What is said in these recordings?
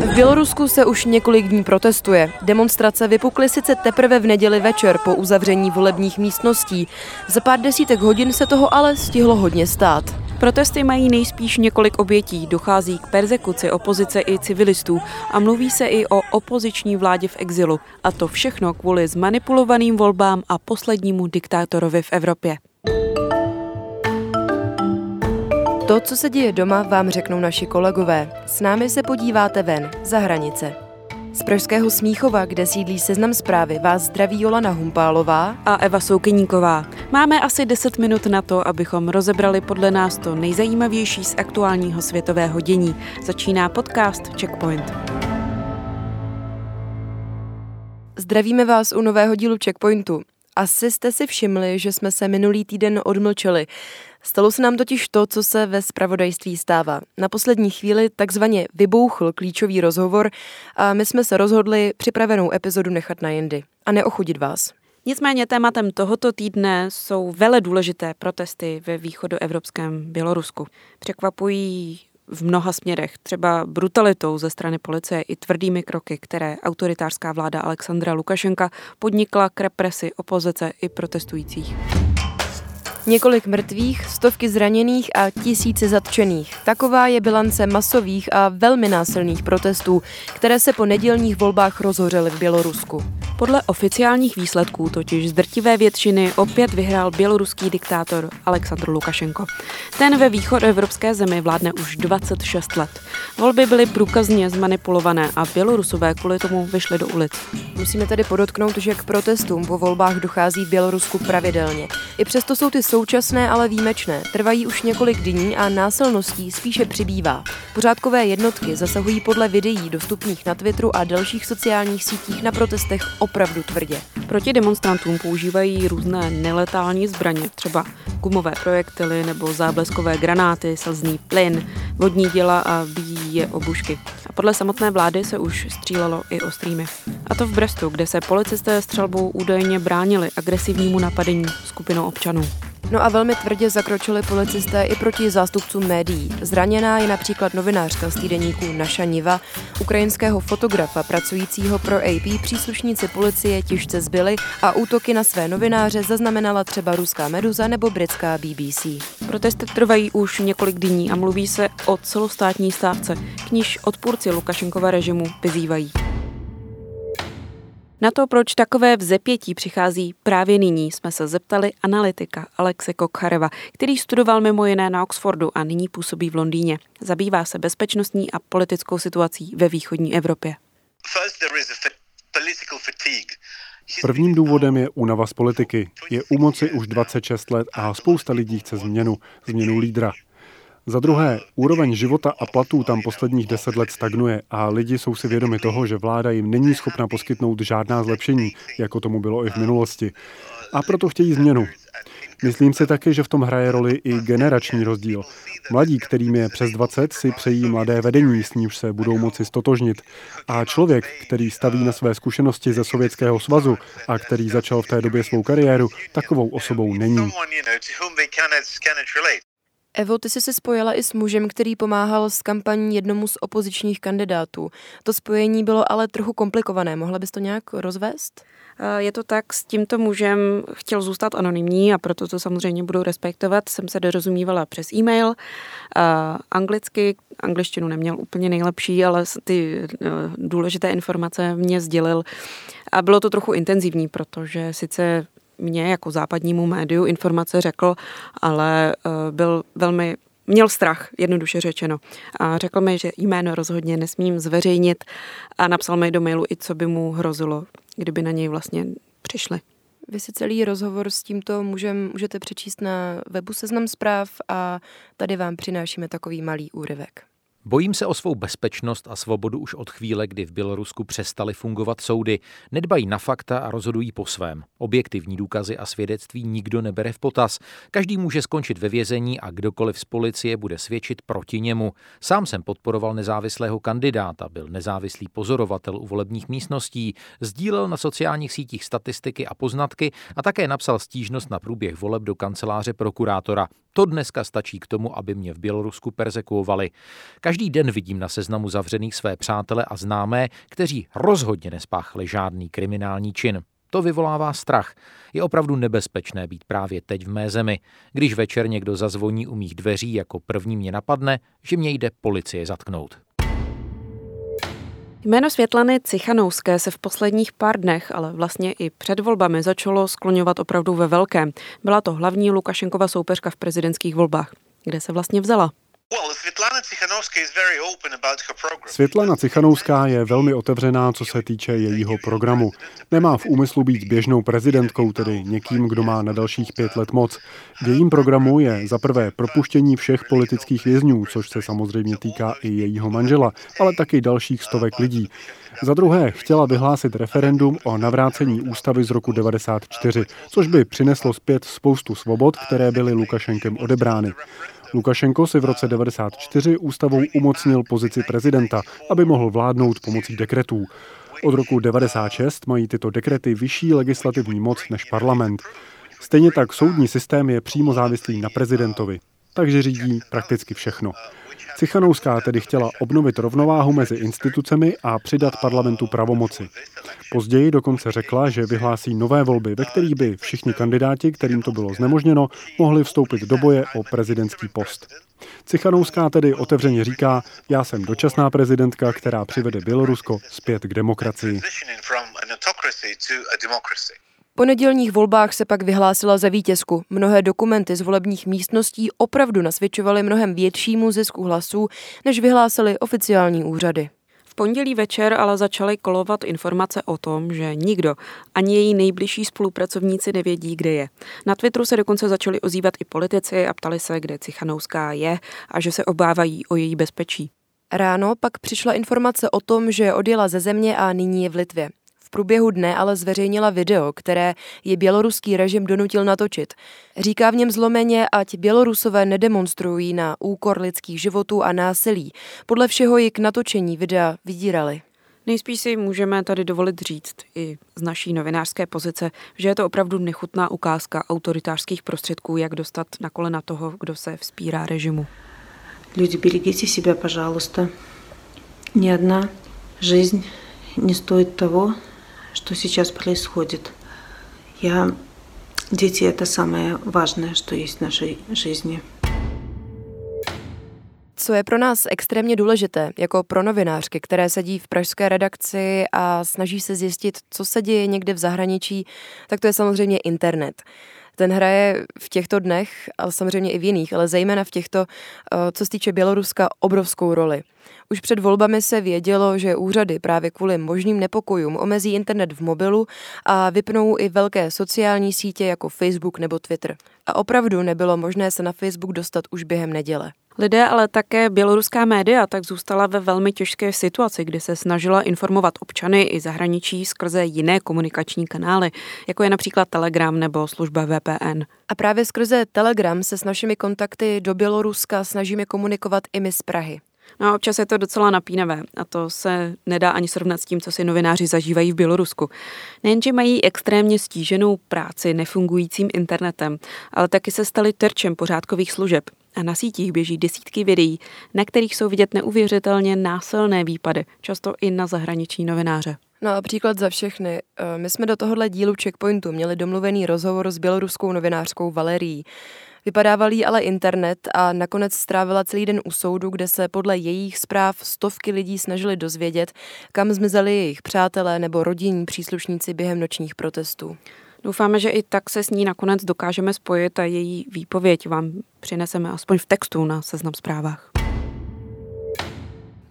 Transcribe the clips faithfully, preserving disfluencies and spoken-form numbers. v Bělorusku se už několik dní protestuje. Demonstrace vypukly sice teprve v neděli večer po uzavření volebních místností. Za pár desítek hodin se toho ale stihlo hodně stát. Protesty mají nejspíš několik obětí, dochází k perzekuci opozice i civilistů a mluví se i o opoziční vládě v exilu. A to všechno kvůli zmanipulovaným volbám a poslednímu diktátorovi v Evropě. To, co se děje doma, vám řeknou naši kolegové. S námi se podíváte ven, za hranice. Z pražského Smíchova, kde sídlí Seznam Zprávy, vás zdraví Jolana Humpálová a Eva Soukyníková. Máme asi deset minut na to, abychom rozebrali podle nás to nejzajímavější z aktuálního světového dění. Začíná podcast Checkpoint. Zdravíme vás u nového dílu Checkpointu. Asi jste si všimli, že jsme se minulý týden odmlčeli. Stalo se nám totiž to, co se ve zpravodajství stává. Na poslední chvíli takzvaně vybouchl klíčový rozhovor a my jsme se rozhodli připravenou epizodu nechat na jindy a neochudit vás. Nicméně tématem tohoto týdne jsou vele důležité protesty ve východoevropském Bělorusku. Překvapují v mnoha směrech, třeba brutalitou ze strany policie i tvrdými kroky, které autoritářská vláda Alexandra Lukašenka podnikla k represi opozice i protestujících. Několik mrtvých, stovky zraněných a tisíce zatčených. Taková je bilance masových a velmi násilných protestů, které se po nedělních volbách rozhořely v Bělorusku. Podle oficiálních výsledků totiž z drtivé většiny opět vyhrál běloruský diktátor Alexandr Lukašenko. Ten ve východoevropské zemi vládne už dvacet šest let. Volby byly průkazně zmanipulované a Bělorusové kvůli tomu vyšli do ulic. Musíme tedy podotknout, že k protestům po volbách dochází v Bělorusku pravidelně. I přesto jsou ty současné, ale výjimečné. Trvají už několik dní a násilností spíše přibývá. Pořádkové jednotky zasahují podle videí dostupných na Twitteru a dalších sociálních sítích na protestech opravdu tvrdě. Proti demonstrantům používají různé neletální zbraně, třeba gumové projektily nebo zábleskové granáty, slzný plyn, vodní děla a bijí je obušky. A podle samotné vlády se už střílelo i ostrými. A to v Brestu, kde se policisté střelbou údajně bránili agresivnímu napadení skupinou občanů. No a velmi tvrdě zakročili policisté i proti zástupcům médií. Zraněná je například novinářka z týdeníku Naša Niva, ukrajinského fotografa pracujícího pro A P, příslušníci policie těžce zbyli a útoky na své novináře zaznamenala třeba ruská Meduza nebo britská B B C. Protesty trvají už několik dní a mluví se o celostátní stávce, k níž odpůrci Lukašenkova režimu vyzývají. Na to, proč takové vzepětí přichází právě nyní, jsme se zeptali analytika Alexe Kokhareva, který studoval mimo jiné na Oxfordu a nyní působí v Londýně. Zabývá se bezpečnostní a politickou situací ve východní Evropě. Prvním důvodem je únava z politiky. Je u moci už dvacet šest let a spousta lidí chce změnu, změnu lídra. Za druhé, úroveň života a platů tam posledních deset let stagnuje a lidi jsou si vědomi toho, že vláda jim není schopna poskytnout žádná zlepšení, jako tomu bylo i v minulosti. A proto chtějí změnu. Myslím si taky, že v tom hraje roli i generační rozdíl. Mladí, kterým je přes dvacet, si přejí mladé vedení, s nímž se budou moci stotožnit. A člověk, který staví na své zkušenosti ze Sovětského svazu a který začal v té době svou kariéru, takovou osobou není. Evo, ty jsi se spojila i s mužem, který pomáhal s kampaní jednomu z opozičních kandidátů. To spojení bylo ale trochu komplikované. Mohla bys to nějak rozvést? Je to tak, s tímto mužem chtěl zůstat anonymní a proto to samozřejmě budu respektovat. Jsem se dorozumívala přes e-mail. Anglicky, angličtinu neměl úplně nejlepší, ale ty důležité informace mě sdělil. A bylo to trochu intenzivní, protože sice mě jako západnímu médiu informace řekl, ale byl velmi, měl strach, jednoduše řečeno. A řekl mi, že jméno rozhodně nesmím zveřejnit a napsal mi do mailu i co by mu hrozilo, kdyby na něj vlastně přišli. Vy si celý rozhovor s tímto mužem můžete přečíst na webu Seznam Zpráv a tady vám přinášíme takový malý úryvek. Bojím se o svou bezpečnost a svobodu už od chvíle, kdy v Bělorusku přestaly fungovat soudy. Nedbají na fakta a rozhodují po svém. Objektivní důkazy a svědectví nikdo nebere v potaz. Každý může skončit ve vězení a kdokoliv z policie bude svědčit proti němu. Sám jsem podporoval nezávislého kandidáta, byl nezávislý pozorovatel u volebních místností, sdílel na sociálních sítích statistiky a poznatky a také napsal stížnost na průběh voleb do kanceláře prokurátora. To dneska stačí k tomu, aby mě v Bělorusku perzekuovali. Každý den vidím na seznamu zavřených své přátele a známé, kteří rozhodně nespáchali žádný kriminální čin. To vyvolává strach. Je opravdu nebezpečné být právě teď v mé zemi. Když večer někdo zazvoní u mých dveří, jako první mě napadne, že mě jde policie zatknout. Jméno Svjatlany Cichanouské se v posledních pár dnech, ale vlastně i před volbami, začalo skloňovat opravdu ve velkém. Byla to hlavní Lukašenkova soupeřka v prezidentských volbách. Kde se vlastně vzala? Svjatlana Cichanouská je velmi otevřená, co se týče jejího programu. Nemá v úmyslu být běžnou prezidentkou, tedy někým, kdo má na dalších pět let moc. V jejím programu je za prvé propuštění všech politických vězňů, což se samozřejmě týká i jejího manžela, ale taky dalších stovek lidí. Za druhé chtěla vyhlásit referendum o navrácení ústavy z roku devadesát čtyři, což by přineslo zpět spoustu svobod, které byly Lukašenkem odebrány. Lukašenko si v roce devadesát čtyři ústavou umocnil pozici prezidenta, aby mohl vládnout pomocí dekretů. Od roku devadesát šest mají tyto dekrety vyšší legislativní moc než parlament. Stejně tak soudní systém je přímo závislý na prezidentovi, takže řídí prakticky všechno. Cichanouská tedy chtěla obnovit rovnováhu mezi institucemi a přidat parlamentu pravomoci. Později dokonce řekla, že vyhlásí nové volby, ve kterých by všichni kandidáti, kterým to bylo znemožněno, mohli vstoupit do boje o prezidentský post. Cichanouská tedy otevřeně říká, já jsem dočasná prezidentka, která přivede Bělorusko zpět k demokracii. Po nedělních volbách se pak vyhlásila za vítězku. Mnohé dokumenty z volebních místností opravdu nasvědčovaly mnohem většímu zisku hlasů, než vyhlásily oficiální úřady. V pondělí večer ale začaly kolovat informace o tom, že nikdo, ani její nejbližší spolupracovníci nevědí, kde je. Na Twitteru se dokonce začali ozývat i politici a ptali se, kde Cichanouská je a že se obávají o její bezpečí. Ráno pak přišla informace o tom, že odjela ze země a nyní je v Litvě. V průběhu dne ale zveřejnila video, které ji běloruský režim donutil natočit. Říká v něm zlomeně, ať Bělorusové nedemonstrují na úkor lidských životů a násilí. Podle všeho ji k natočení videa vydírali. Nejspíš si můžeme tady dovolit říct i z naší novinářské pozice, že je to opravdu nechutná ukázka autoritářských prostředků, jak dostat na kolena toho, kdo se vzpírá režimu. Lidi, berigite sebe, пожалуйста. Ni jedna жизнь не стоит того, что сейчас происходит. Я... Дети – это самое важное, что есть в нашей жизни. Co je pro nás extrémně důležité, jako pro novinářky, které sedí v pražské redakci a snaží se zjistit, co se děje někde v zahraničí, tak to je samozřejmě internet. Ten hraje v těchto dnech, ale samozřejmě i v jiných, ale zejména v těchto, co se týče Běloruska, obrovskou roli. Už před volbami se vědělo, že úřady právě kvůli možným nepokojům omezí internet v mobilu a vypnou i velké sociální sítě jako Facebook nebo Twitter. A opravdu nebylo možné se na Facebook dostat už během neděle. Lidé, ale také běloruská média, tak zůstala ve velmi těžké situaci, kdy se snažila informovat občany i zahraničí skrze jiné komunikační kanály, jako je například Telegram nebo služba V P N. A právě skrze Telegram se s našimi kontakty do Běloruska snažíme komunikovat i my z Prahy. No občas je to docela napínavé a to se nedá ani srovnat s tím, co si novináři zažívají v Bělorusku. Nejenže mají extrémně stíženou práci nefungujícím internetem, ale taky se stali terčem pořádkových služeb. A na sítích běží desítky videí, na kterých jsou vidět neuvěřitelně násilné výpady, často i na zahraniční novináře. No a příklad za všechny. My jsme do tohohle dílu Checkpointu měli domluvený rozhovor s běloruskou novinářkou Valerií. Vypadával jí ale internet a nakonec strávila celý den u soudu, kde se podle jejich zpráv stovky lidí snažili dozvědět, kam zmizeli jejich přátelé nebo rodinní příslušníci během nočních protestů. Doufáme, že i tak se s ní nakonec dokážeme spojit a její výpověď vám přineseme aspoň v textu na Seznam zprávách.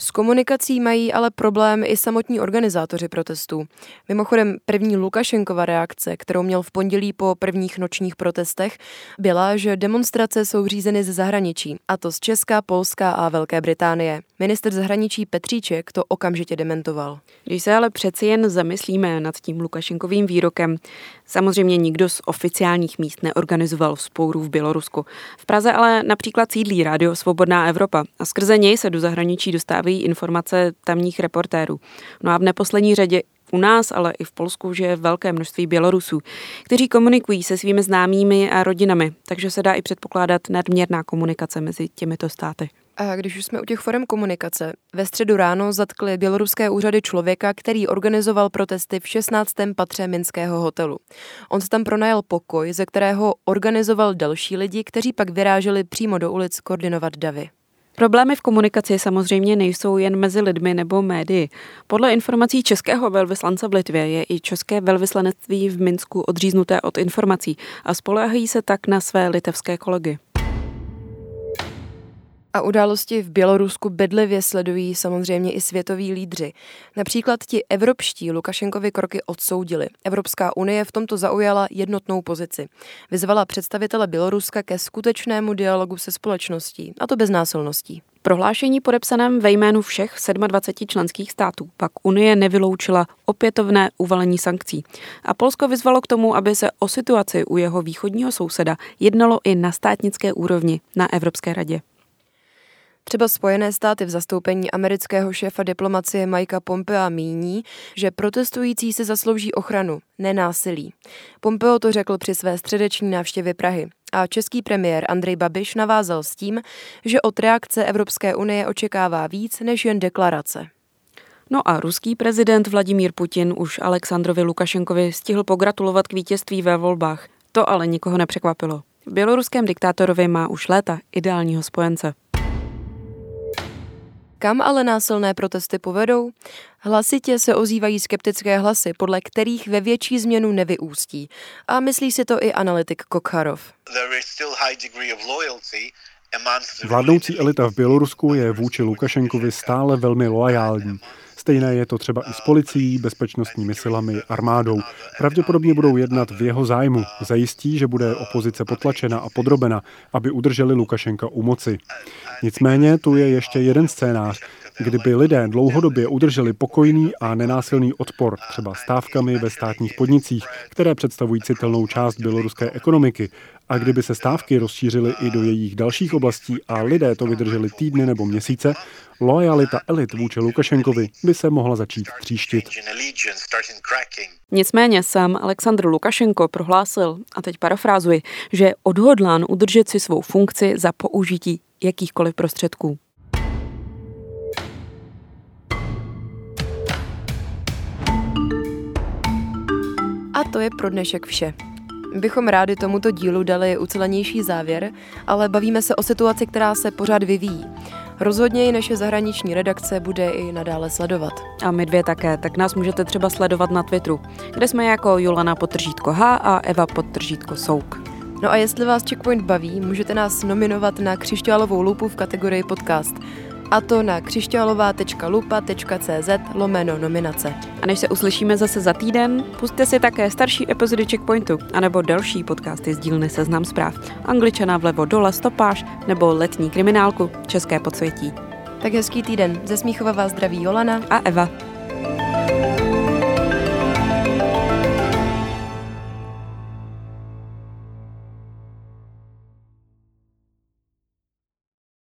S komunikací mají ale problém i samotní organizátoři protestů. Mimochodem první Lukašenkova reakce, kterou měl v pondělí po prvních nočních protestech, byla, že demonstrace jsou řízeny ze zahraničí, a to z Česka, Polska a Velké Británie. Ministr zahraničí Petříček to okamžitě dementoval. Když se ale přeci jen zamyslíme nad tím Lukašenkovým výrokem, samozřejmě nikdo z oficiálních míst neorganizoval vzpouru v Bělorusku. V Praze ale například sídlí rádio Svobodná Evropa a skrze něj se do zahraničí dostávají informace tamních reportérů. No a v neposlední řadě u nás, ale i v Polsku, že je velké množství Bělorusů, kteří komunikují se svými známými a rodinami, takže se dá i předpokládat nadměrná komunikace mezi těmito státy. A když už jsme u těch forem komunikace, ve středu ráno zatkly běloruské úřady člověka, který organizoval protesty v šestnáctém patře minského hotelu. On se tam pronajal pokoj, ze kterého organizoval další lidi, kteří pak vyráželi přímo do ulic koordinovat davy. Problémy v komunikaci samozřejmě nejsou jen mezi lidmi nebo médii. Podle informací českého velvyslance v Litvě je i české velvyslanectví v Minsku odříznuté od informací a spoléhají se tak na své litevské kolegy. A události v Bělorusku bedlivě sledují samozřejmě i světoví lídři. Například ti evropští Lukašenkovi kroky odsoudili. Evropská unie v tomto zaujala jednotnou pozici. Vyzvala představitele Běloruska ke skutečnému dialogu se společností, a to bez násilností. Prohlášení podepsaném ve jménu všech dvaceti sedmi členských států pak Unie nevyloučila opětovné uvalení sankcí. A Polsko vyzvalo k tomu, aby se o situaci u jeho východního souseda jednalo i na státnické úrovni na Evropské radě. Třeba Spojené státy v zastoupení amerického šéfa diplomacie Mikea Pompea míní, že protestující si zaslouží ochranu, ne násilí. Pompeo to řekl při své středeční návštěvě Prahy. A český premiér Andrej Babiš navázal s tím, že od reakce Evropské unie očekává víc než jen deklarace. No a ruský prezident Vladimír Putin už Alexandrovi Lukašenkovi stihl pogratulovat k vítězství ve volbách. To ale nikoho nepřekvapilo. V běloruském diktátorovi má už léta ideálního spojence. Kam ale násilné protesty povedou? Hlasitě se ozývají skeptické hlasy, podle kterých ve větší změnu nevyústí. A myslí si to i analytik Kokharev. Vládnoucí elita v Bělorusku je vůči Lukašenkovi stále velmi loajální. Stejné je to třeba i s policií, bezpečnostními silami, armádou. Pravděpodobně budou jednat v jeho zájmu. Zajistí, že bude opozice potlačena a podrobena, aby udrželi Lukašenka u moci. Nicméně tu je ještě jeden scénář. Kdyby lidé dlouhodobě udrželi pokojný a nenásilný odpor, třeba stávkami ve státních podnicích, které představují citelnou část běloruské ekonomiky, a kdyby se stávky rozšířily i do jejich dalších oblastí a lidé to vydrželi týdny nebo měsíce, loajalita elit vůči Lukašenkovi by se mohla začít tříštit. Nicméně sám Alexandr Lukašenko prohlásil, a teď parafrázuji, že je odhodlán udržet si svou funkci za použití jakýchkoliv prostředků. A to je pro dnešek vše. Bychom rádi tomuto dílu dali ucelenější závěr, ale bavíme se o situaci, která se pořád vyvíjí. Rozhodně i naše zahraniční redakce bude i nadále sledovat. A my dvě také, tak nás můžete třeba sledovat na Twitteru, kde jsme jako Jolana podtržítko H a Eva podtržítko Souk. No a jestli vás Checkpoint baví, můžete nás nominovat na křišťálovou lupu v kategorii podcast. A to na křišťálová tečka lupa tečka cé zet lomeno nominace. A než se uslyšíme zase za týden, pusťte si také starší epizody Checkpointu, anebo další podcasty z dílny Seznam zpráv, Angličana vlevo dole stopáž, nebo Letní kriminálku, České podsvětí. Tak hezký týden. Ze Smíchova vás zdraví Jolana a Eva.